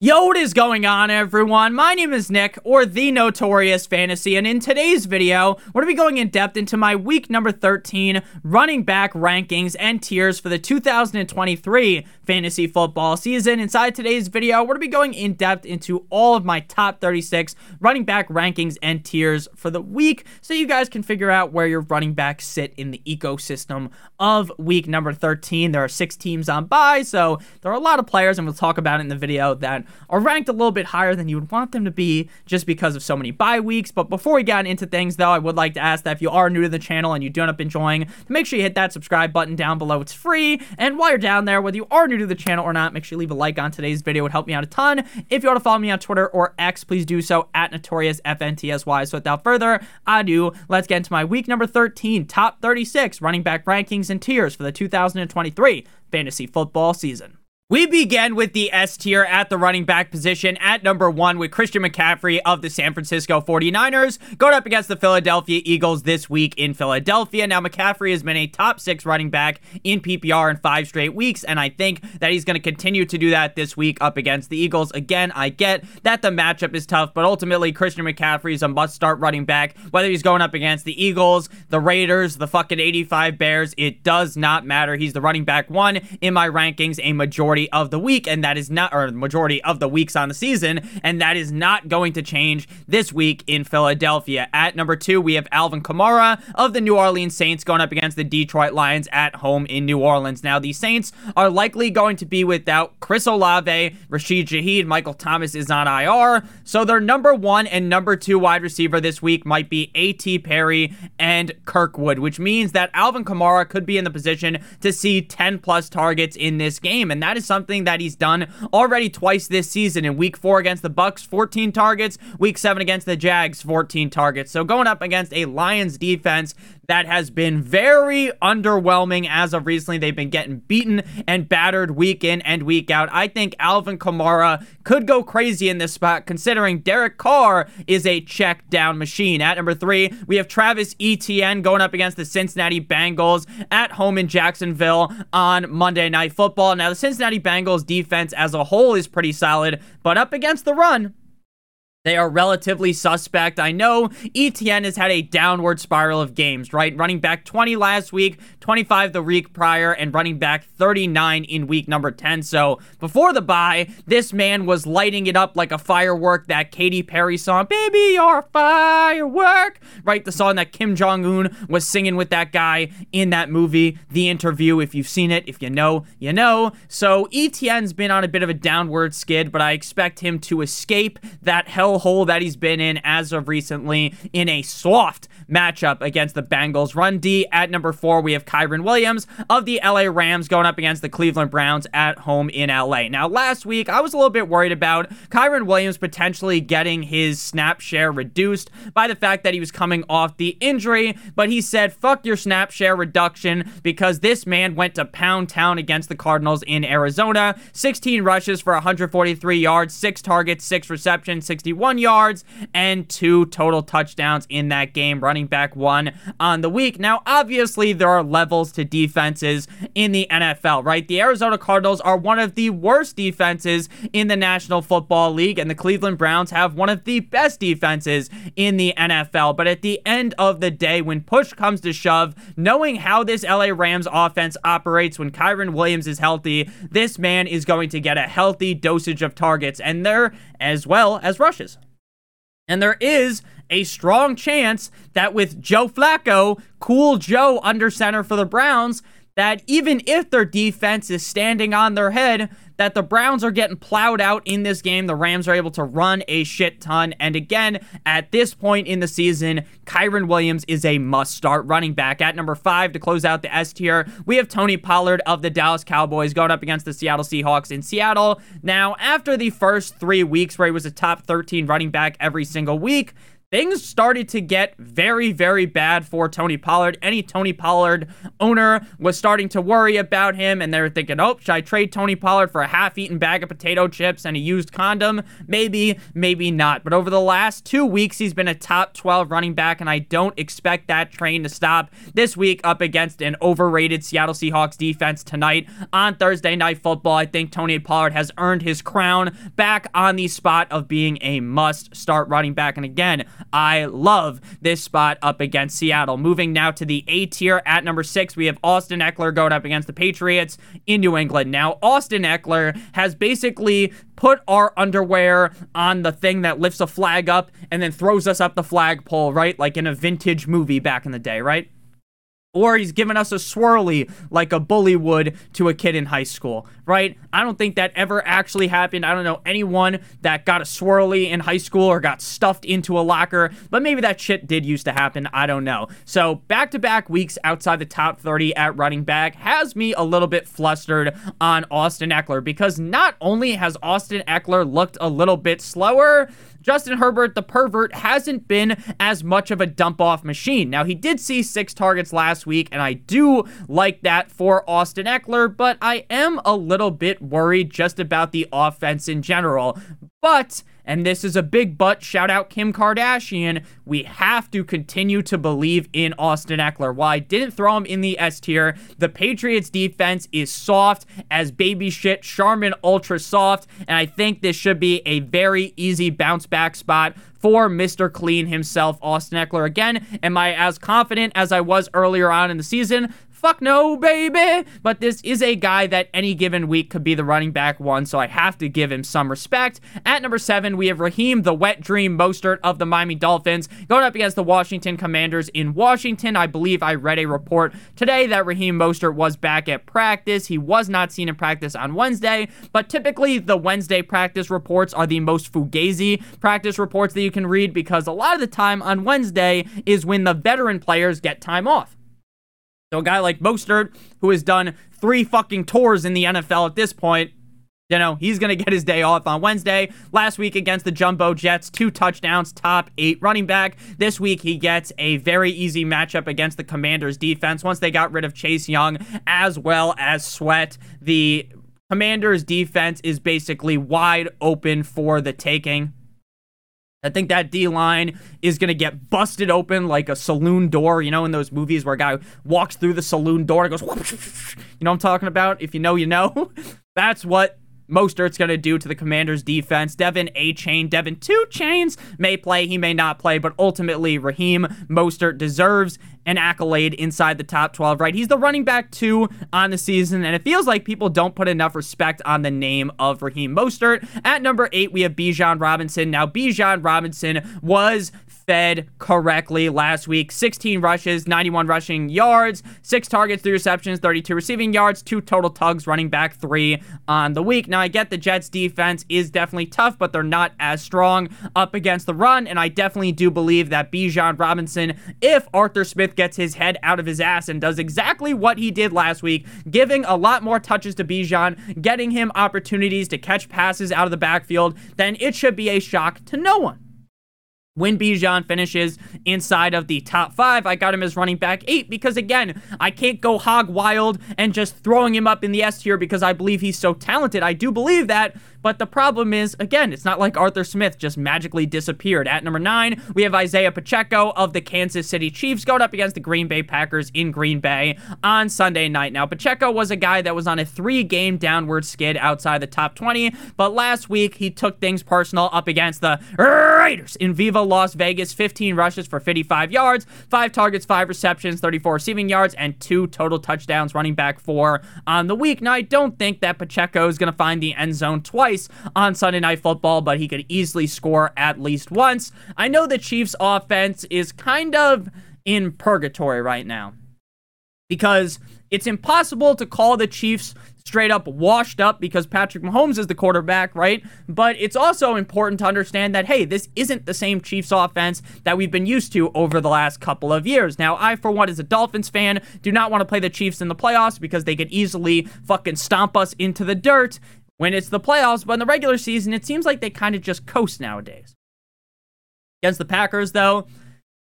Yo, what is going on, everyone? My name is Nick, or The Notorious Fantasy, and in today's video, we're going to be going in depth into my week number 13 running back rankings and tiers for the 2023 fantasy football season. Inside today's video, we're going to be going in depth into all of my top 36 running back rankings and tiers for the week, so you guys can figure out where your running backs sit in the ecosystem of week number 13. There are 6 teams on bye, so there are a lot of players, and we'll talk about it in the video, that are ranked a little bit higher than you would want them to be just because of so many bye weeks. But before we get into things, though, I would like to ask that if you are new to the channel and you do end up enjoying, make sure you hit that subscribe button down below. It's free. And while you're down there, whether you are new to the channel or not, make sure you leave a like on today's video. It would help me out a ton. If you want to follow me on Twitter or X, please do so at NotoriousFNTSY. So without further ado, let's get into my week number 13 top 36 running back rankings and tiers for the 2023 fantasy football season. We begin with the S tier at the running back position at number 1 with Christian McCaffrey of the San Francisco 49ers going up against the Philadelphia Eagles this week in Philadelphia. Now, McCaffrey has been a top 6 running back in PPR in 5 straight weeks, and I think that he's going to continue to do that this week up against the Eagles. Again, I get that the matchup is tough, but ultimately, Christian McCaffrey is a must-start running back, whether he's going up against the Eagles, the Raiders, the fucking 85 Bears. It does not matter. He's the running back 1 in my rankings a majority of the week, and that is not, or majority of the weeks on the season, and that is not going to change this week in Philadelphia. At number 2, we have Alvin Kamara of the New Orleans Saints going up against the Detroit Lions at home in New Orleans. Now, the Saints are likely going to be without Chris Olave, Rashid Shaheed, Michael Thomas is on IR, so their number 1 and number 2 wide receiver this week might be A.T. Perry and Kirkwood, which means that Alvin Kamara could be in the position to see 10+ targets in this game, and that is something that he's done already twice this season. In week 4 against the Bucks, 14 targets. Week 7 against the Jags, 14 targets. So going up against a Lions defense that has been very underwhelming as of recently. They've been getting beaten and battered week in and week out. I think Alvin Kamara could go crazy in this spot, considering Derek Carr is a check down machine. At number 3, we have Travis Etienne going up against the Cincinnati Bengals at home in Jacksonville on Monday Night Football. Now, the Cincinnati Bengals defense as a whole is pretty solid, but up against the run, they are relatively suspect. I know Etienne has had a downward spiral of games, right? Running back 20 last week, 25 the week prior, and running back 39 in week number 10. So before the bye, this man was lighting it up like a firework, that Katy Perry song, "Baby, You're a Firework," right? The song that Kim Jong-un was singing with that guy in that movie, The Interview. If you've seen it, if you know, you know. So Etienne's been on a bit of a downward skid, but I expect him to escape that hell hole that he's been in as of recently in a soft matchup against the Bengals run D. At number 4, we have Kyron Williams of the LA Rams going up against the Cleveland Browns at home in LA. Now, last week, I was a little bit worried about Kyron Williams potentially getting his snap share reduced by the fact that he was coming off the injury, but he said, fuck your snap share reduction, because this man went to pound town against the Cardinals in Arizona. 16 rushes for 143 yards, 6 targets, 6 receptions, 61 yards, and 2 total touchdowns in that game. Running back 1 on the week. Now, obviously, there are levels to defenses in the NFL, right? The Arizona Cardinals are one of the worst defenses in the National Football League, and the Cleveland Browns have one of the best defenses in the NFL. But at the end of the day, when push comes to shove, knowing how this LA Rams offense operates when Kyron Williams is healthy, this man is going to get a healthy dosage of targets, and there as well as rushes. And there is a strong chance that with Joe Flacco, Cool Joe under center for the Browns, that even if their defense is standing on their head, that the Browns are getting plowed out in this game. The Rams are able to run a shit ton. And again, at this point in the season, Kyron Williams is a must-start running back. At number 5, to close out the S tier, we have Tony Pollard of the Dallas Cowboys going up against the Seattle Seahawks in Seattle. Now, after the first 3 weeks where he was a top 13 running back every single week, things started to get very, very bad for Tony Pollard. Any Tony Pollard owner was starting to worry about him, and they were thinking, oh, should I trade Tony Pollard for a half-eaten bag of potato chips and a used condom? Maybe, maybe not. But over the last 2 weeks, he's been a top 12 running back, and I don't expect that train to stop this week up against an overrated Seattle Seahawks defense tonight on Thursday Night Football. I think Tony Pollard has earned his crown back on the spot of being a must-start running back. And again, I love this spot up against Seattle. Moving now to the A tier at number 6, we have Austin Eckler going up against the Patriots in New England. Now, Austin Eckler has basically put our underwear on the thing that lifts a flag up and then throws us up the flagpole, right? Like in a vintage movie back in the day, right? Or he's given us a swirly like a bully would to a kid in high school, right? I don't think that ever actually happened. I don't know anyone that got a swirly in high school or got stuffed into a locker, but maybe that shit did used to happen. I don't know. So back-to-back weeks outside the top 30 at running back has me a little bit flustered on Austin Eckler, because not only has Austin Eckler looked a little bit slower, Justin Herbert, the pervert, hasn't been as much of a dump-off machine. Now, he did see 6 targets last week, and I do like that for Austin Eckler, but I am a little bit worried just about the offense in general. But, and this is a big but, shout out Kim Kardashian, we have to continue to believe in Austin Eckler. While I didn't throw him in the S tier, the Patriots defense is soft as baby shit, Charmin ultra soft, and I think this should be a very easy bounce back spot for Mr. Clean himself, Austin Eckler. Again, am I as confident as I was earlier on in the season? Fuck no, baby. But this is a guy that any given week could be the running back one, so I have to give him some respect. At number 7, we have Raheem, the wet dream Mostert of the Miami Dolphins, going up against the Washington Commanders in Washington. I believe I read a report today that Raheem Mostert was back at practice. He was not seen in practice on Wednesday, but typically the Wednesday practice reports are the most fugazi practice reports that you can read, because a lot of the time on Wednesday is when the veteran players get time off. So a guy like Mostert, who has done 3 fucking tours in the NFL at this point, you know, he's going to get his day off on Wednesday. Last week against the Jumbo Jets, 2 touchdowns, top 8 running back. This week, he gets a very easy matchup against the Commanders defense. Once they got rid of Chase Young, as well as Sweat, the Commanders defense is basically wide open for the taking. I think that D-line is going to get busted open like a saloon door, you know, in those movies where a guy walks through the saloon door and goes, you know what I'm talking about? If you know, you know. That's what Mostert's going to do to the Commanders defense. Devin 2 Chainz may play, he may not play, but ultimately Raheem Mostert deserves an accolade inside the top 12, right? He's the running back 2 on the season, and it feels like people don't put enough respect on the name of Raheem Mostert. At number 8, we have Bijan Robinson. Now, Bijan Robinson was fed correctly last week. 16 rushes, 91 rushing yards, 6 targets, 3 receptions, 32 receiving yards, 2 total tugs, running back 3 on the week. Now, I get the Jets defense is definitely tough, but they're not as strong up against the run, and I definitely do believe that Bijan Robinson, if Arthur Smith gets his head out of his ass and does exactly what he did last week, giving a lot more touches to Bijan, getting him opportunities to catch passes out of the backfield, then it should be a shock to no one when Bijan finishes inside of the top 5. I got him as running back 8 because, again, I can't go hog wild and just throwing him up in the S tier because I believe he's so talented. I do believe that, but the problem is, again, it's not like Arthur Smith just magically disappeared. At number 9, we have Isaiah Pacheco of the Kansas City Chiefs going up against the Green Bay Packers in Green Bay on Sunday night. Now, Pacheco was a guy that was on a 3-game downward skid outside the top 20, but last week he took things personal up against the Raiders in Viva Las Vegas. 15 rushes for 55 yards, 5 targets, 5 receptions, 34 receiving yards, and 2 total touchdowns, running back 4 on the week. Now, I don't think that Pacheco is going to find the end zone twice on Sunday Night Football, but he could easily score at least once. I know the Chiefs offense is kind of in purgatory right now because it's impossible to call the Chiefs straight up washed up because Patrick Mahomes is the quarterback, right? But it's also important to understand that, hey, this isn't the same Chiefs offense that we've been used to over the last couple of years. Now, I, for one, as a Dolphins fan, do not want to play the Chiefs in the playoffs because they could easily fucking stomp us into the dirt when it's the playoffs. But in the regular season, it seems like they kind of just coast nowadays. Against the Packers, though,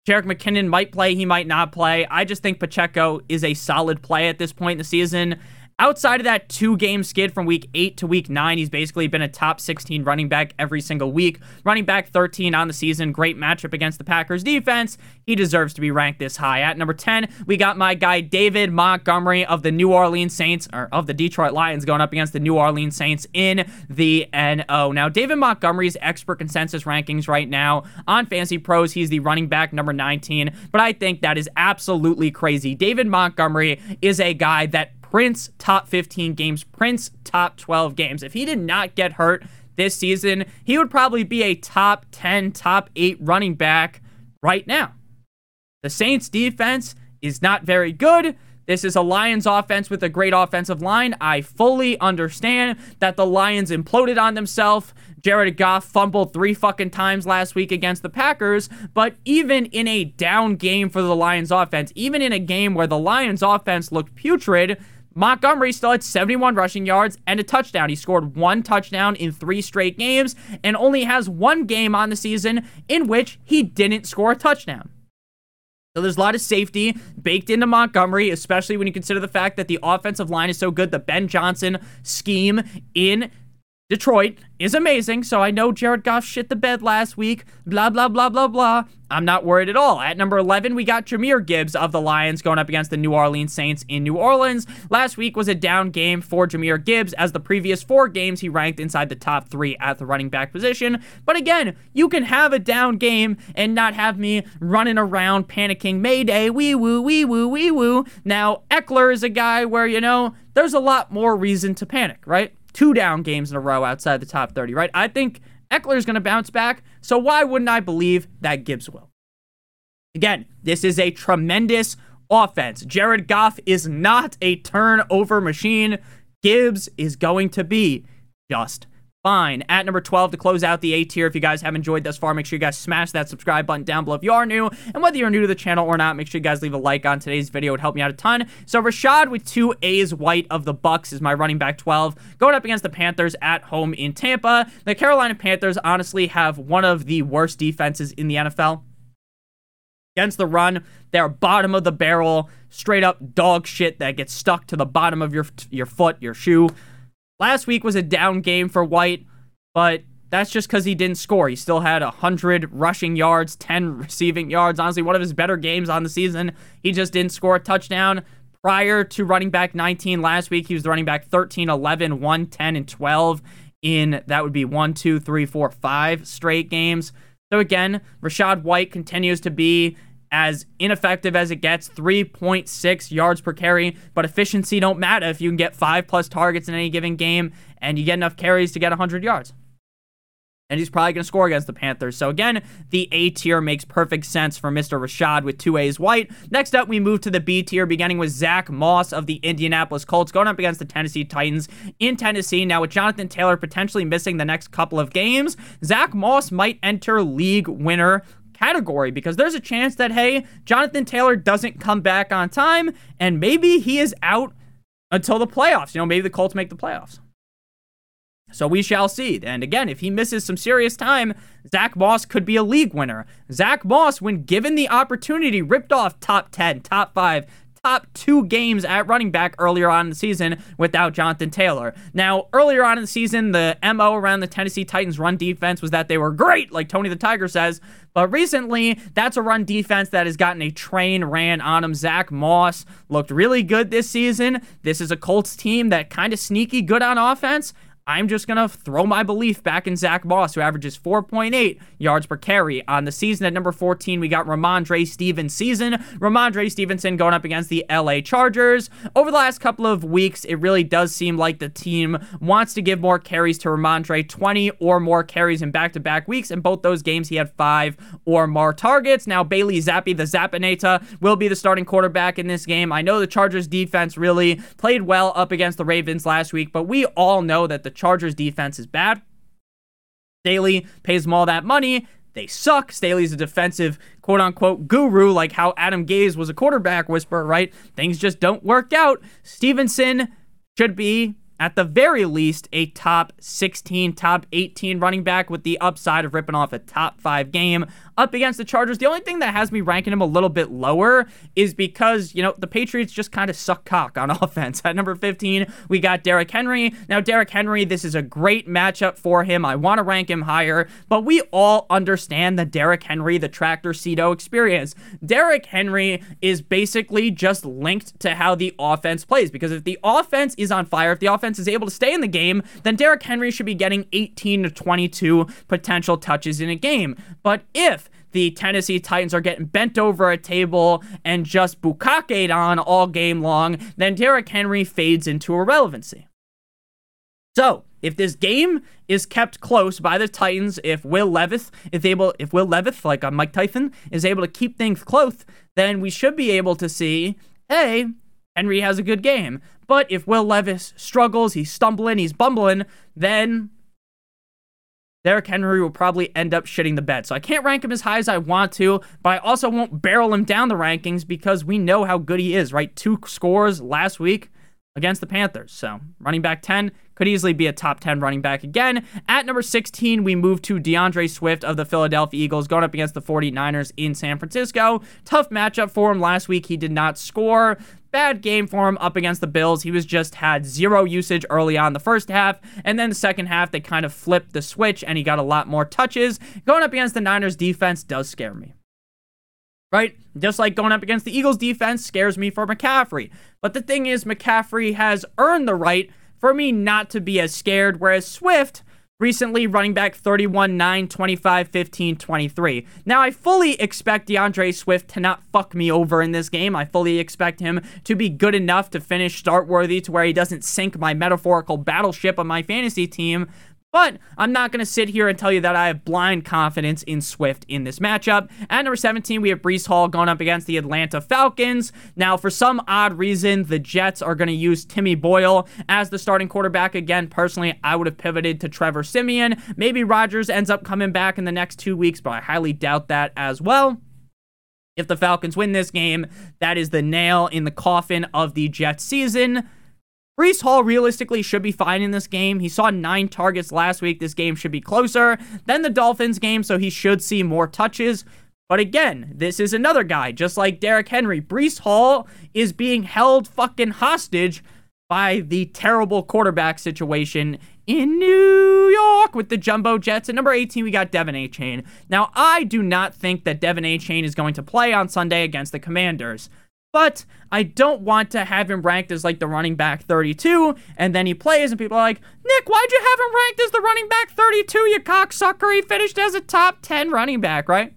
Jerick McKinnon might play, he might not play. I just think Pacheco is a solid play at this point in the season. Outside of that two-game skid from Week 8 to Week 9, he's basically been a top 16 running back every single week. Running back 13 on the season. Great matchup against the Packers defense. He deserves to be ranked this high. At number 10, we got my guy David Montgomery of the New Orleans Saints, or of the Detroit Lions, going up against the New Orleans Saints in the NO. Now, David Montgomery's expert consensus rankings right now on Fantasy Pros, he's the running back number 19, but I think that is absolutely crazy. David Montgomery is a guy that Prince top 15 games, Prince top 12 games. If he did not get hurt this season, he would probably be a top 10, top 8 running back right now. The Saints defense is not very good. This is a Lions offense with a great offensive line. I fully understand that the Lions imploded on themselves. Jared Goff fumbled 3 fucking times last week against the Packers, but even in a down game for the Lions offense, even in a game where the Lions offense looked putrid, Montgomery still had 71 rushing yards and a touchdown. He scored 1 touchdown in 3 straight games and only has 1 game on the season in which he didn't score a touchdown. So there's a lot of safety baked into Montgomery, especially when you consider the fact that the offensive line is so good. The Ben Johnson scheme in Detroit is amazing. So I know Jared Goff shit the bed last week. Blah, blah, blah, blah, blah. I'm not worried at all. At number 11, we got Jahmyr Gibbs of the Lions going up against the New Orleans Saints in New Orleans. Last week was a down game for Jahmyr Gibbs, as the previous 4 games he ranked inside the top 3 at the running back position. But again, you can have a down game and not have me running around panicking, Mayday, wee woo, wee woo, wee woo. Now, Eckler is a guy where, you know, there's a lot more reason to panic, right? 2 down games in a row outside the top 30, right? I think Eckler's going to bounce back, so why wouldn't I believe that Gibbs will? Again, this is a tremendous offense. Jared Goff is not a turnover machine. Gibbs is going to be just fine. At number 12, to close out the A tier, if you guys have enjoyed thus far, make sure you guys smash that subscribe button down below if you are new. And whether you're new to the channel or not, make sure you guys leave a like on today's video. It would help me out a ton. So Rashad with 2 A's White of the Bucks is my running back 12, going up against the Panthers at home in Tampa. The Carolina Panthers honestly have one of the worst defenses in the NFL. Against the run, they're bottom of the barrel, straight up dog shit that gets stuck to the bottom of your foot, your shoe. Last week was a down game for White, but that's just because he didn't score. He still had 100 rushing yards, 10 receiving yards. Honestly, one of his better games on the season. He just didn't score a touchdown. Prior to running back 19 last week, he was the running back 13, 11, 1, 10, and 12 in, that would be 1, 2, 3, 4, 5 straight games. So again, Rashad White continues to be as ineffective as it gets, 3.6 yards per carry, but efficiency don't matter if you can get 5+ targets in any given game and you get enough carries to get 100 yards. And he's probably going to score against the Panthers. So again, the A tier makes perfect sense for Mr. Rashad with 2 A's White. Next up, we move to the B tier, beginning with Zach Moss of the Indianapolis Colts, going up against the Tennessee Titans in Tennessee. Now, with Jonathan Taylor potentially missing the next couple of games, Zach Moss might enter league winner category, because there's a chance that, hey, Jonathan Taylor doesn't come back on time, and maybe he is out until the playoffs. You know, maybe the Colts make the playoffs. So we shall see. And again, if he misses some serious time, Zach Moss could be a league winner. Zach Moss, when given the opportunity, ripped off top 10, top 5, top 2 games at running back earlier on in the season without Jonathan Taylor. Now, earlier on in the season, the MO around the Tennessee Titans run defense was that they were great, like Tony the Tiger says, but recently, that's a run defense that has gotten a train ran on him. Zach Moss looked really good this season. This is a Colts team that kind of sneaky good on offense. I'm just going to throw my belief back in Zach Moss, who averages 4.8 yards per carry on the season. At number 14, we got Ramondre Stevenson going up against the LA Chargers. Over the last couple of weeks, it really does seem like the team wants to give more carries to Ramondre, 20 or more carries in back-to-back weeks. In both those games, he had 5 or more targets. Now, Bailey Zappe, the Zappanata, will be the starting quarterback in this game. I know the Chargers defense really played well up against the Ravens last week, but we all know that the Chargers defense is bad. Staley pays them all that money. They suck. Staley's a defensive quote-unquote guru, like how Adam Gase was a quarterback whisperer, right? Things just don't work out. Stevenson should be at the very least, a top 16, top 18 running back with the upside of ripping off a top 5 game up against the Chargers. The only thing that has me ranking him a little bit lower is because, you know, the Patriots just kind of suck cock on offense. At number 15, we got Derrick Henry. Now, Derrick Henry, this is a great matchup for him. I want to rank him higher, but we all understand the Derrick Henry, the Tractor Cedo experience. Derrick Henry is basically just linked to how the offense plays, because if the offense is on fire, if the offense is able to stay in the game, then Derrick Henry should be getting 18 to 22 potential touches in a game. But if the Tennessee Titans are getting bent over a table and just bukkake'd on all game long, then Derrick Henry fades into irrelevancy. So, if this game is kept close by the Titans, if Will Levis, like Mike Tyson, is able to keep things close, then we should be able to see, hey, Henry has a good game. But if Will Levis struggles, he's stumbling, he's bumbling, then Derrick Henry will probably end up shitting the bed. So I can't rank him as high as I want to, but I also won't barrel him down the rankings because we know how good he is, right? 2 scores last week against the Panthers. So running back 10, could easily be a top 10 running back again. At number 16, we move to DeAndre Swift of the Philadelphia Eagles going up against the 49ers in San Francisco. Tough matchup for him last week. He did not score. Bad game for him up against the Bills. He was just had 0 usage early on the first half, and then the second half, they kind of flipped the switch, and he got a lot more touches. Going up against the Niners defense does scare me, right? Just like going up against the Eagles defense scares me for McCaffrey. But the thing is, McCaffrey has earned the right for me not to be as scared, whereas Swift, recently running back 31, 9, 25, 15, 23. Now, I fully expect DeAndre Swift to not fuck me over in this game. I fully expect him to be good enough to finish start-worthy to where he doesn't sink my metaphorical battleship on my fantasy team. But I'm not going to sit here and tell you that I have blind confidence in Swift in this matchup. At number 17, we have Breece Hall going up against the Atlanta Falcons. Now, for some odd reason, the Jets are going to use Timmy Boyle as the starting quarterback. Again, personally, I would have pivoted to Trevor Siemian. Maybe Rodgers ends up coming back in the next 2 weeks, but I highly doubt that as well. If the Falcons win this game, that is the nail in the coffin of the Jets season. Breece Hall realistically should be fine in this game. He saw 9 targets last week. This game should be closer than the Dolphins game, so he should see more touches. But again, this is another guy, just like Derrick Henry. Breece Hall is being held fucking hostage by the terrible quarterback situation in New York with the Jumbo Jets. At number 18, we got Devon A-Chain. Now, I do not think that Devon A-Chain is going to play on Sunday against the Commanders, but I don't want to have him ranked as like the running back 32, and then he plays, and people are like, Nick, why'd you have him ranked as the running back 32, you cocksucker? He finished as a top 10 running back, right?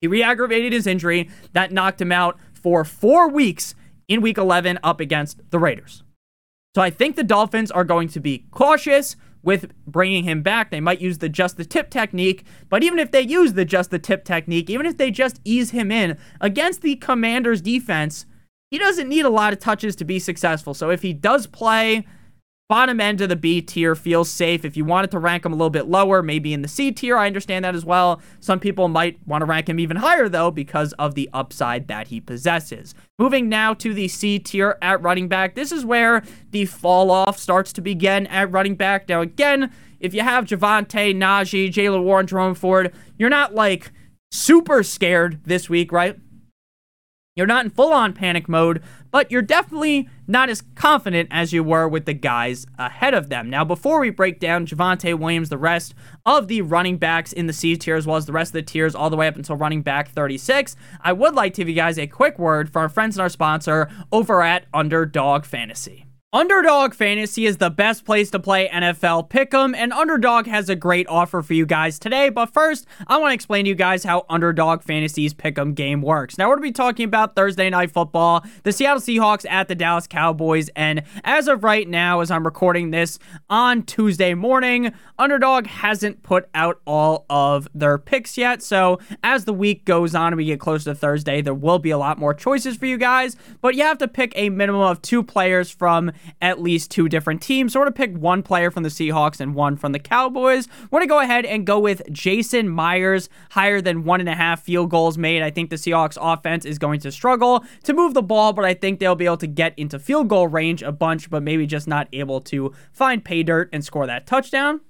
He re-aggravated his injury that knocked him out for 4 weeks in week 11 up against the Raiders. So I think the Dolphins are going to be cautious with bringing him back. They might use the just the tip technique, but even if they use the just the tip technique, even if they just ease him in against the Commanders defense, he doesn't need a lot of touches to be successful. So if he does play, bottom end of the B tier feels safe. If you wanted to rank him a little bit lower, maybe in the C tier, I understand that as well. Some people might want to rank him even higher though because of the upside that he possesses. Moving now to the C tier at running back. This is where the fall off starts to begin at running back. Now again, if you have Javonte, Najee, Jaylen Warren, Jerome Ford, you're not like super scared this week, right? You're not in full-on panic mode, but you're definitely not as confident as you were with the guys ahead of them. Now, before we break down Javonte Williams, the rest of the running backs in the C tier, as well as the rest of the tiers all the way up until running back 36, I would like to give you guys a quick word for our friends and our sponsor over at Underdog Fantasy. Underdog Fantasy is the best place to play NFL Pick'em, and Underdog has a great offer for you guys today. But first, I want to explain to you guys how Underdog Fantasy's Pick'em game works. Now, we're going to be talking about Thursday Night Football, the Seattle Seahawks at the Dallas Cowboys, and as of right now, as I'm recording this on Tuesday morning, Underdog hasn't put out all of their picks yet. So, as the week goes on and we get closer to Thursday, there will be a lot more choices for you guys, but you have to pick a minimum of 2 players from at least two different teams. So we're going to pick one player from the Seahawks and one from the Cowboys. We're going to go ahead and go with Jason Myers, higher than 1.5 field goals made. I think the Seahawks offense is going to struggle to move the ball, but I think they'll be able to get into field goal range a bunch, but maybe just not able to find pay dirt and score that touchdown.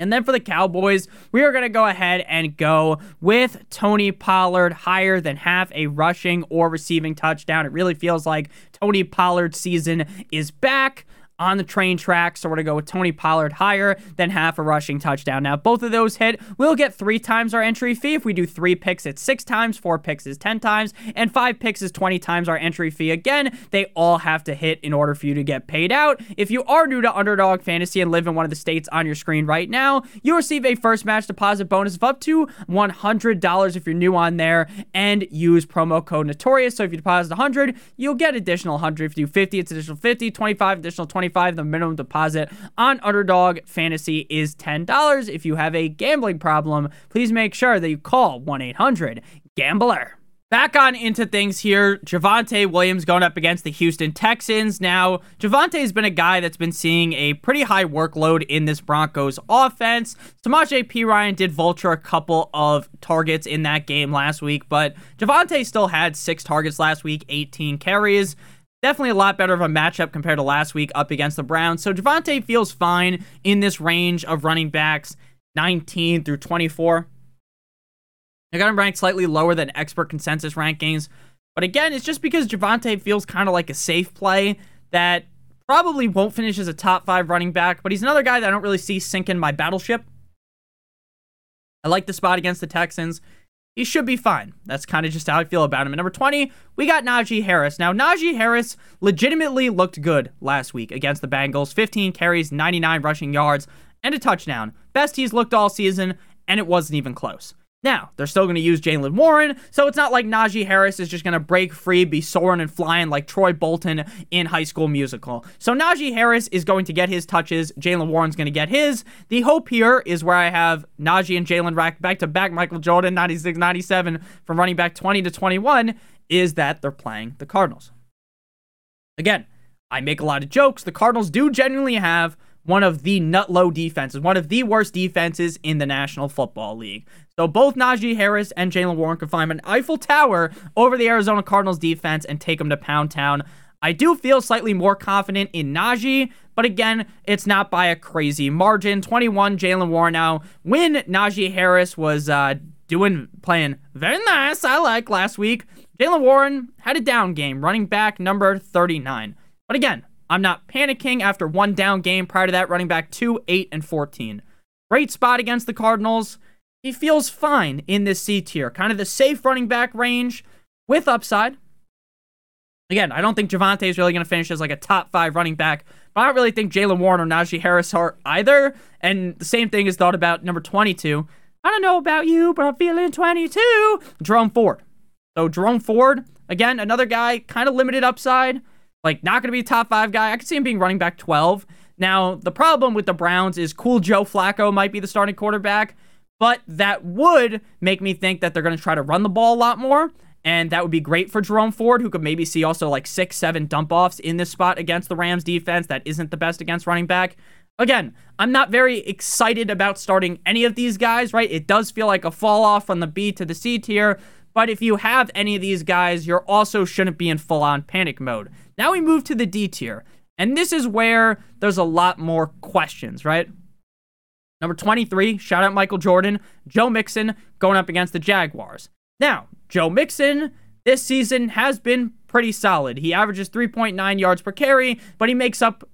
And then for the Cowboys, we are going to go ahead and go with Tony Pollard, higher than 0.5 a rushing or receiving touchdown. It really feels like Tony Pollard's season is back on the train track, so we're going to go with Tony Pollard, higher than 0.5 a rushing touchdown. Now, if both of those hit, we'll get 3 times our entry fee. If we do 3 picks, it's 6 times, 4 picks is 10 times, and 5 picks is 20 times our entry fee. Again, they all have to hit in order for you to get paid out. If you are new to Underdog Fantasy and live in one of the states on your screen right now, you'll receive a first match deposit bonus of up to $100 if you're new on there, and use promo code Notorious. So if you deposit $100, you'll get additional $100. If you do $50, it's additional $50, $25, additional $25. The minimum deposit on Underdog Fantasy is $10. If you have a gambling problem, please make sure that you call 1-800-GAMBLER. Back on into things here, Javonte Williams going up against the Houston Texans. Now, Javonte's been a guy that's been seeing a pretty high workload in this Broncos offense. Samaje Perine did vulture a couple of targets in that game last week, but Javonte still had 6 targets last week, 18 carries. Definitely a lot better of a matchup compared to last week up against the Browns. So Javonte feels fine in this range of running backs, 19 through 24. I got him ranked slightly lower than expert consensus rankings. But again, it's just because Javonte feels kind of like a safe play that probably won't finish as a top 5 running back. But he's another guy that I don't really see sinking my battleship. I like the spot against the Texans. He should be fine. That's kind of just how I feel about him. At number 20, we got Najee Harris. Now, Najee Harris legitimately looked good last week against the Bengals. 15 carries, 99 rushing yards, and a touchdown. Best he's looked all season, and it wasn't even close. Now, they're still going to use Jaylen Warren, so it's not like Najee Harris is just going to break free, be soaring and flying like Troy Bolton in High School Musical. So Najee Harris is going to get his touches. Jaylen Warren's going to get his. The hope here is where I have Najee and Jaylen rack back-to-back, Michael Jordan, 96-97, from running back 20 to 21, is that they're playing the Cardinals. Again, I make a lot of jokes. The Cardinals do genuinely have one of the nut-low defenses, one of the worst defenses in the National Football League. So both Najee Harris and Jaylen Warren could climb an Eiffel Tower over the Arizona Cardinals defense and take them to Pound Town. I do feel slightly more confident in Najee, but again, it's not by a crazy margin. 21, Jaylen Warren. Now, when Najee Harris was playing very nice, I like last week, Jaylen Warren had a down game, running back number 39. But again, I'm not panicking after one down game prior to that, running back 2, 8, and 14. Great spot against the Cardinals. He feels fine in this C tier, kind of the safe running back range with upside. Again, I don't think Javonte is really going to finish as like a top 5 running back, but I don't really think Jaylen Warren or Najee Harris are either. And the same thing is thought about number 22. I don't know about you, but I'm feeling 22. Jerome Ford. So Jerome Ford, again, another guy, kind of limited upside. Like, not going to be a top 5 guy. I could see him being running back 12. Now, the problem with the Browns is cool Joe Flacco might be the starting quarterback, but that would make me think that they're going to try to run the ball a lot more, and that would be great for Jerome Ford, who could maybe see also like 6-7 dump-offs in this spot against the Rams defense that isn't the best against running back. Again, I'm not very excited about starting any of these guys, right? It does feel like a fall-off from the B to the C tier, but if you have any of these guys, you also shouldn't be in full-on panic mode. Now we move to the D tier, and this is where there's a lot more questions, right? Number 23, shout out Michael Jordan, Joe Mixon going up against the Jaguars. Now, Joe Mixon this season has been pretty solid. He averages 3.9 yards per carry, but he makes up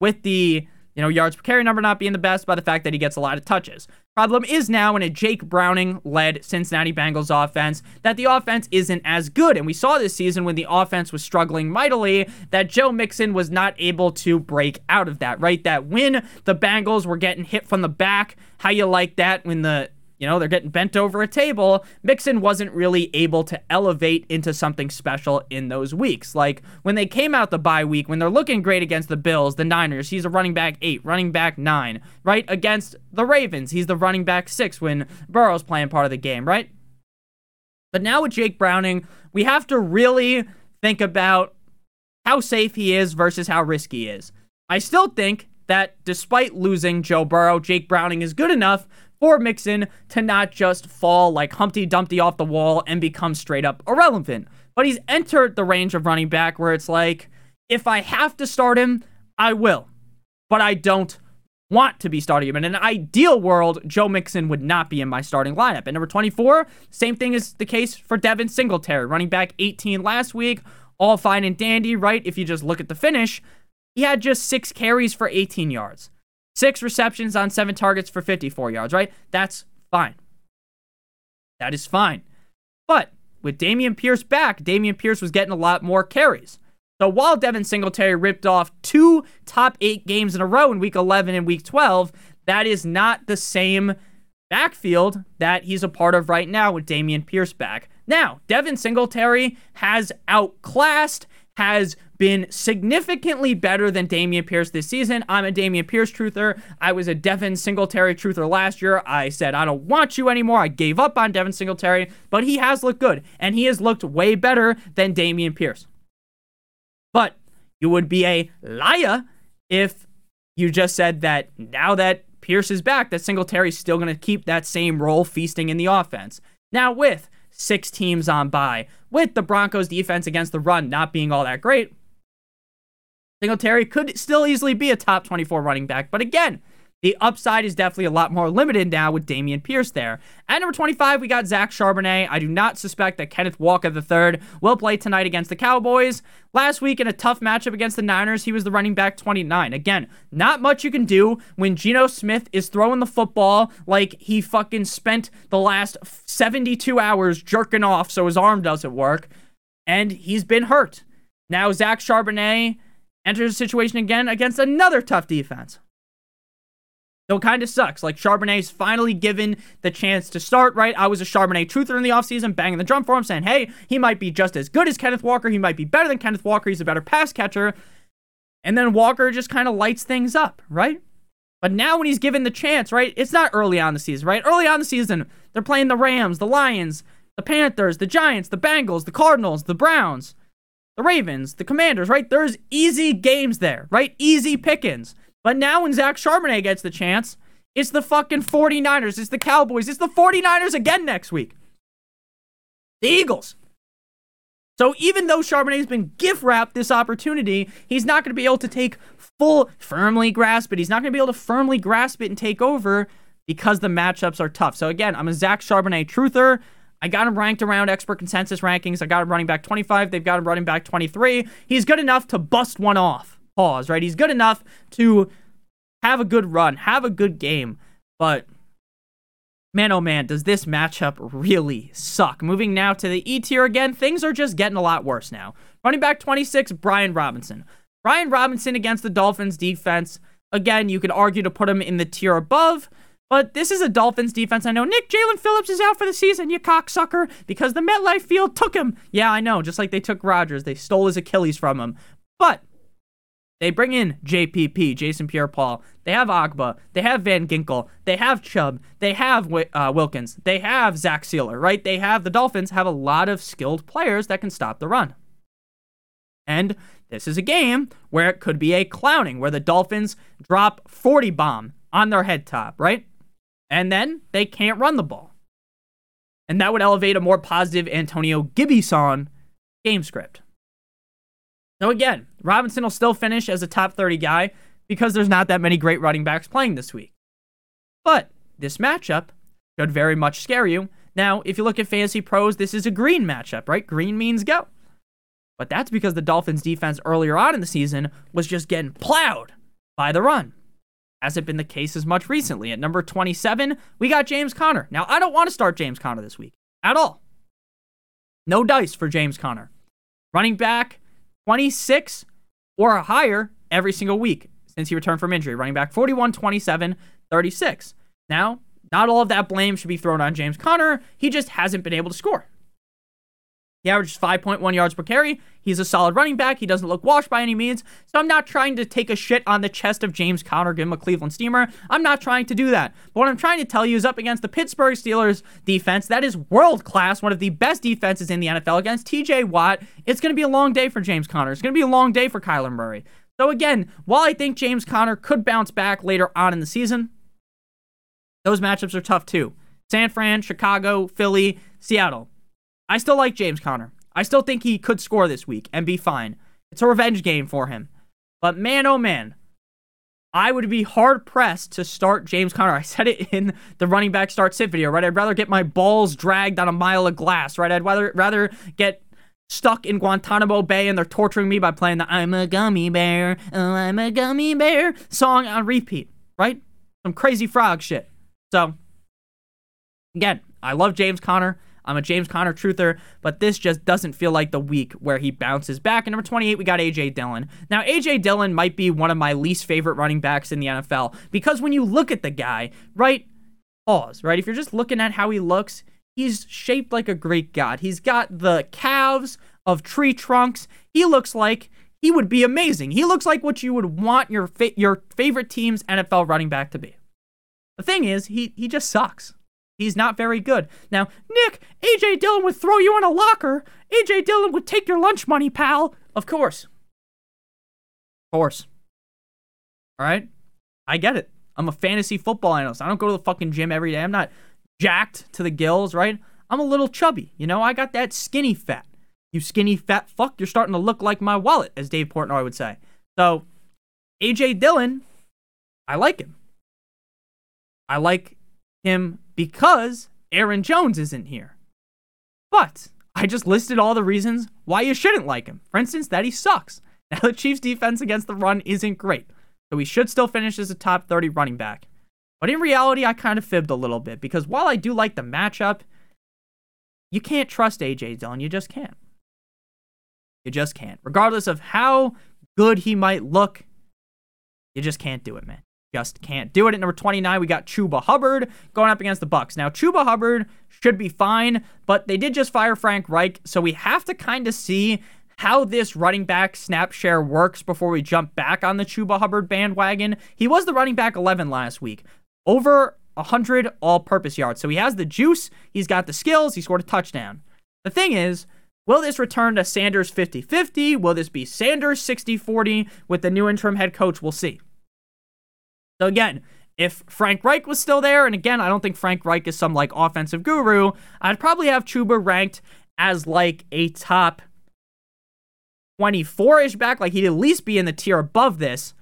with the yards per carry number not being the best by the fact that he gets a lot of touches. Problem is now in a Jake Browning-led Cincinnati Bengals offense that the offense isn't as good. And we saw this season when the offense was struggling mightily that Joe Mixon was not able to break out of that, right? That when the Bengals were getting hit from the back, how you like that when they're getting bent over a table, Mixon wasn't really able to elevate into something special in those weeks. Like when they came out the bye week, when they're looking great against the Bills, the Niners, he's a running back 8, running back 9, right? Against the Ravens, he's the running back 6 when Burrow's playing part of the game, right? But now with Jake Browning, we have to really think about how safe he is versus how risky he is. I still think that despite losing Joe Burrow, Jake Browning is good enough for Mixon to not just fall like Humpty Dumpty off the wall and become straight up irrelevant. But he's entered the range of running back where it's like, if I have to start him, I will. But I don't want to be starting him. In an ideal world, Joe Mixon would not be in my starting lineup. And number 24, same thing is the case for Devin Singletary, running back 18 last week, all fine and dandy, right? If you just look at the finish, he had just 6 carries for 18 yards, 6 receptions on 7 targets for 54 yards, right? That's fine. That is fine. But with Dameon Pierce back, Dameon Pierce was getting a lot more carries. So while Devin Singletary ripped off 2 top 8 games in a row in Week 11 and Week 12, that is not the same backfield that he's a part of right now with Dameon Pierce back. Now, Devin Singletary has outclassed, has been significantly better than Dameon Pierce this season. I'm a Dameon Pierce truther. I was a Devin Singletary truther last year. I said, I don't want you anymore. I gave up on Devin Singletary, but he has looked good, and he has looked way better than Dameon Pierce. But you would be a liar if you just said that now that Pierce is back, that Singletary is still going to keep that same role feasting in the offense. Now with 6 teams on bye, with the Broncos defense against the run not being all that great, Singletary could still easily be a top 24 running back. But again, the upside is definitely a lot more limited now with Dameon Pierce there. At number 25, we got Zach Charbonnet. I do not suspect that Kenneth Walker III will play tonight against the Cowboys. Last week in a tough matchup against the Niners, he was the running back 29. Again, not much you can do when Geno Smith is throwing the football like he fucking spent the last 72 hours jerking off so his arm doesn't work. And he's been hurt. Now Zach Charbonnet enters the situation again against another tough defense. So it kind of sucks. Like, Charbonnet's finally given the chance to start, right? I was a Charbonnet truther in the offseason, banging the drum for him, saying, hey, he might be just as good as Kenneth Walker. He might be better than Kenneth Walker. He's a better pass catcher. And then Walker just kind of lights things up, right? But now when he's given the chance, right, it's not early on the season, right? Early on the season, they're playing the Rams, the Lions, the Panthers, the Giants, the Bengals, the Cardinals, the Browns, the Ravens, the Commanders, right? There's easy games there, right? Easy pickings. But now when Zach Charbonnet gets the chance, it's the fucking 49ers. It's the Cowboys. It's the 49ers again next week. The Eagles. So even though Charbonnet's been gift-wrapped this opportunity, he's not going to be able to He's not going to be able to firmly grasp it and take over because the matchups are tough. So again, I'm a Zach Charbonnet truther. I got him ranked around expert consensus rankings. I got him running back 25. They've got him running back 23. He's good enough to bust one off. Pause, right? He's good enough to have a good run, have a good game, but man, oh man, does this matchup really suck. Moving now to the E tier again, things are just getting a lot worse now. Running back 26, Brian Robinson. Brian Robinson against the Dolphins defense. Again, you could argue to put him in the tier above, but this is a Dolphins defense. I know, Nick, Jalen Phillips is out for the season, you cocksucker, because the MetLife Field took him. Yeah, I know, just like they took Rodgers, they stole his Achilles from him, but they bring in JPP, Jason Pierre-Paul. They have Agba. They have Van Ginkel. They have Chubb. They have Wilkins. They have Zach Sealer, right? The Dolphins have a lot of skilled players that can stop the run. And this is a game where it could be a clowning, where the Dolphins drop 40 bomb on their head top, right? And then they can't run the ball. And that would elevate a more positive Antonio Gibson game script. So again, Robinson will still finish as a top 30 guy because there's not that many great running backs playing this week. But this matchup could very much scare you. Now, if you look at Fantasy Pros, this is a green matchup, right? Green means go. But that's because the Dolphins defense earlier on in the season was just getting plowed by the run. Hasn't been the case as much recently. At number 27, we got James Conner. Now, I don't want to start James Conner this week at all. No dice for James Conner. Running back 26 or higher every single week since he returned from injury. Running back 41, 27, 36. Now, not all of that blame should be thrown on James Conner. He just hasn't been able to score. He averages 5.1 yards per carry. He's a solid running back. He doesn't look washed by any means. So I'm not trying to take a shit on the chest of James Conner, give him a Cleveland steamer. I'm not trying to do that. But what I'm trying to tell you is up against the Pittsburgh Steelers defense, that is world class, one of the best defenses in the NFL against TJ Watt. It's going to be a long day for James Conner. It's going to be a long day for Kyler Murray. So again, while I think James Conner could bounce back later on in the season, those matchups are tough too. San Fran, Chicago, Philly, Seattle. I still like James Conner. I still think he could score this week and be fine. It's a revenge game for him. But man, oh man, I would be hard-pressed to start James Conner. I said it in the running back start sit video, right? I'd rather get my balls dragged on a mile of glass, right? I'd rather get stuck in Guantanamo Bay and they're torturing me by playing the I'm a gummy bear, oh, I'm a gummy bear song on repeat, right? Some crazy frog shit. So, again, I love James Conner. I'm a James Conner truther, but this just doesn't feel like the week where he bounces back. And number 28, we got A.J. Dillon. Now, A.J. Dillon might be one of my least favorite running backs in the NFL because when you look at the guy, right, pause, right? If you're just looking at how he looks, he's shaped like a Greek god. He's got the calves of tree trunks. He looks like he would be amazing. He looks like what you would want your favorite team's NFL running back to be. The thing is, he just sucks. He's not very good. Now, Nick, A.J. Dillon would throw you in a locker. A.J. Dillon would take your lunch money, pal. Of course. Of course. All right? I get it. I'm a fantasy football analyst. I don't go to the fucking gym every day. I'm not jacked to the gills, right? I'm a little chubby. You know, I got that skinny fat. You skinny fat fuck, you're starting to look like my wallet, as Dave Portnoy would say. So, A.J. Dillon, I like him. I like him because Aaron Jones isn't here. But I just listed all the reasons why you shouldn't like him. For instance, that he sucks. Now the Chiefs' defense against the run isn't great, so he should still finish as a top 30 running back. But in reality, I kind of fibbed a little bit because while I do like the matchup, you can't trust A.J. Dillon. You just can't. You just can't. Regardless of how good he might look, you just can't do it, man. Just can't do it. At number 29, we got Chuba Hubbard going up against the Bucs. Now, Chuba Hubbard should be fine, but they did just fire Frank Reich, so we have to kind of see how this running back snap share works before we jump back on the Chuba Hubbard bandwagon. He was the running back 11 last week. Over 100 all-purpose yards. So he has the juice. He's got the skills. He scored a touchdown. The thing is, will this return to Sanders 50-50? Will this be Sanders 60-40 with the new interim head coach? We'll see. So again, if Frank Reich was still there, and again, I don't think Frank Reich is some, like, offensive guru, I'd probably have Chuba ranked as, like, a top 24-ish back. Like, he'd at least be in the tier above this,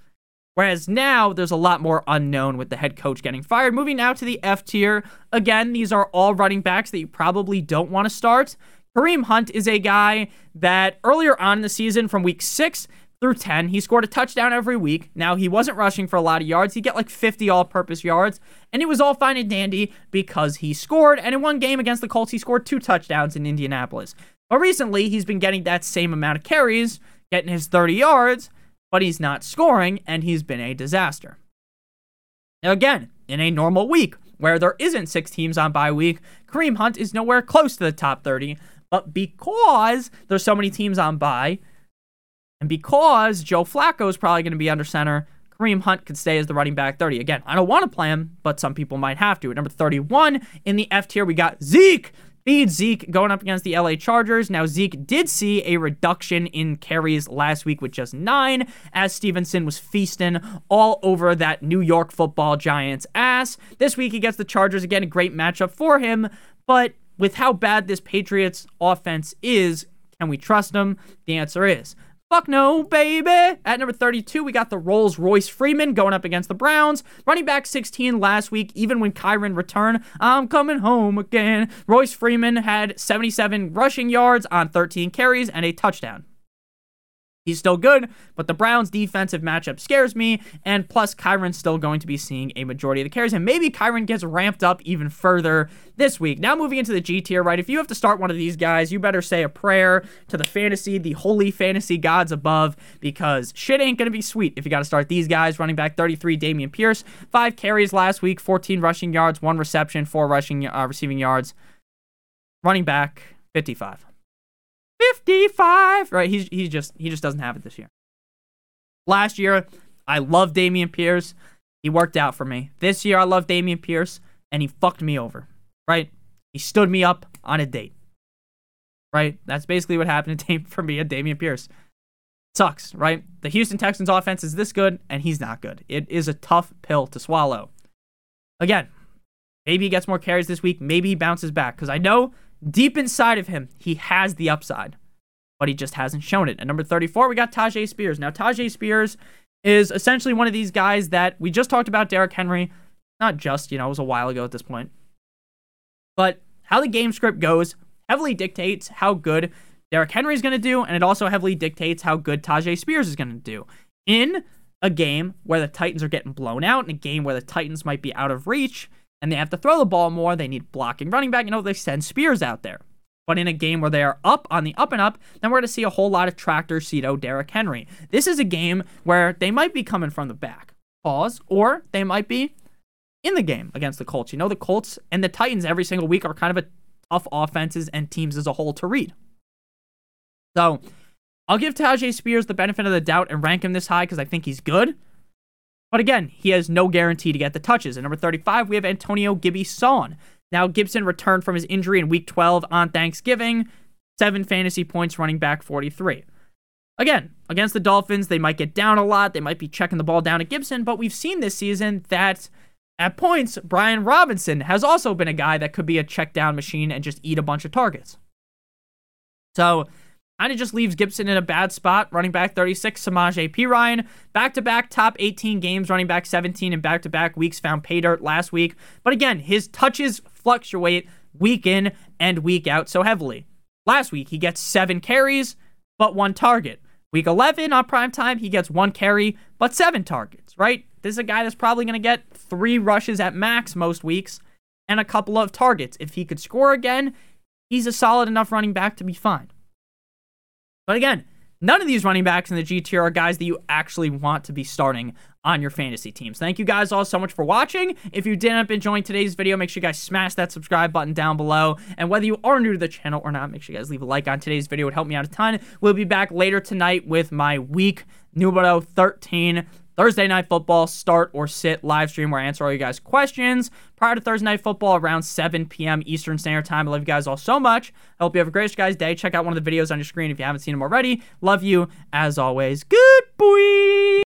whereas now there's a lot more unknown with the head coach getting fired. Moving now to the F tier. Again, these are all running backs that you probably don't want to start. Kareem Hunt is a guy that earlier on in the season from week 6 through 10, he scored a touchdown every week. Now, he wasn't rushing for a lot of yards. He'd get like 50 all-purpose yards, and it was all fine and dandy because he scored. And in one game against the Colts, he scored 2 touchdowns in Indianapolis. But recently, he's been getting that same amount of carries, getting his 30 yards, but he's not scoring, and he's been a disaster. Now, again, in a normal week where there isn't 6 teams on bye week, Kareem Hunt is nowhere close to the top 30, but because there's so many teams on bye, and because Joe Flacco is probably going to be under center, Kareem Hunt could stay as the running back 30. Again, I don't want to play him, but some people might have to. At number 31 in the F tier, we got Zeke. Feed Zeke going up against the LA Chargers. Now, Zeke did see a reduction in carries last week with just 9, as Stevenson was feasting all over that New York football Giants ass. This week, he gets the Chargers. Again, a great matchup for him, but with how bad this Patriots offense is, can we trust him? The answer is fuck no, baby. At number 32, we got the Rolls-Royce Freeman going up against the Browns. Running back 16 last week, even when Kyron returned, I'm coming home again. Royce Freeman had 77 rushing yards on 13 carries and a touchdown. He's still good, but the Browns' defensive matchup scares me, and plus Kyron's still going to be seeing a majority of the carries, and maybe Kyron gets ramped up even further this week. Now moving into the G tier, right? If you have to start one of these guys, you better say a prayer to the fantasy, the holy fantasy gods above, because shit ain't going to be sweet if you got to start these guys. Running back 33, Dameon Pierce, 5 carries last week, 14 rushing yards, 1 reception, 4 receiving yards. Running back 55. 55. Right? He just doesn't have it this year. Last year, I loved Dameon Pierce. He worked out for me. This year, I love Dameon Pierce, and he fucked me over. Right? He stood me up on a date. Right? That's basically what happened for me and Dameon Pierce. Sucks, right? The Houston Texans offense is this good, and he's not good. It is a tough pill to swallow. Again, maybe he gets more carries this week. Maybe he bounces back, because I know deep inside of him, he has the upside, but he just hasn't shown it. At number 34, we got Tajay Spears. Now, Tajay Spears is essentially one of these guys that we just talked about Derrick Henry. Not just, it was a while ago at this point. But how the game script goes heavily dictates how good Derrick Henry is going to do, and it also heavily dictates how good Tajay Spears is going to do. In a game where the Titans are getting blown out, in a game where the Titans might be out of reach, and they have to throw the ball more, they need blocking running back, they send Spears out there. But in a game where they are up on the up and up, then we're going to see a whole lot of tractor Cito Derrick Henry. This is a game where they might be coming from the back, or they might be in the game against the Colts. The Colts and the Titans every single week are kind of a tough offenses and teams as a whole to read. So I'll give Tajay Spears the benefit of the doubt and rank him this high because I think he's good. But again, he has no guarantee to get the touches. At number 35, we have Antonio Gibson. Now, Gibson returned from his injury in Week 12 on Thanksgiving. 7 fantasy points, running back 43. Again, against the Dolphins, they might get down a lot. They might be checking the ball down at Gibson. But we've seen this season that at points, Brian Robinson has also been a guy that could be a check down machine and just eat a bunch of targets. So kind of just leaves Gibson in a bad spot. Running back 36, Samaje Perine. Back-to-back top 18 games, running back 17, and back-to-back weeks found pay dirt last week. But again, his touches fluctuate week in and week out so heavily. Last week, he gets 7 carries, but 1 target. Week 11 on primetime, he gets 1 carry, but 7 targets, right? This is a guy that's probably going to get 3 rushes at max most weeks and a couple of targets. If he could score again, he's a solid enough running back to be fine. But again, none of these running backs in the GTR are guys that you actually want to be starting on your fantasy teams. Thank you guys all so much for watching. If you did end up enjoying today's video, make sure you guys smash that subscribe button down below. And whether you are new to the channel or not, make sure you guys leave a like on today's video. It would help me out a ton. We'll be back later tonight with my week numero 13 Thursday Night Football Start or Sit live stream where I answer all you guys' questions prior to Thursday Night Football around 7 p.m. Eastern Standard Time. I love you guys all so much. I hope you have a great guys' day. Check out one of the videos on your screen if you haven't seen them already. Love you as always. Good boy.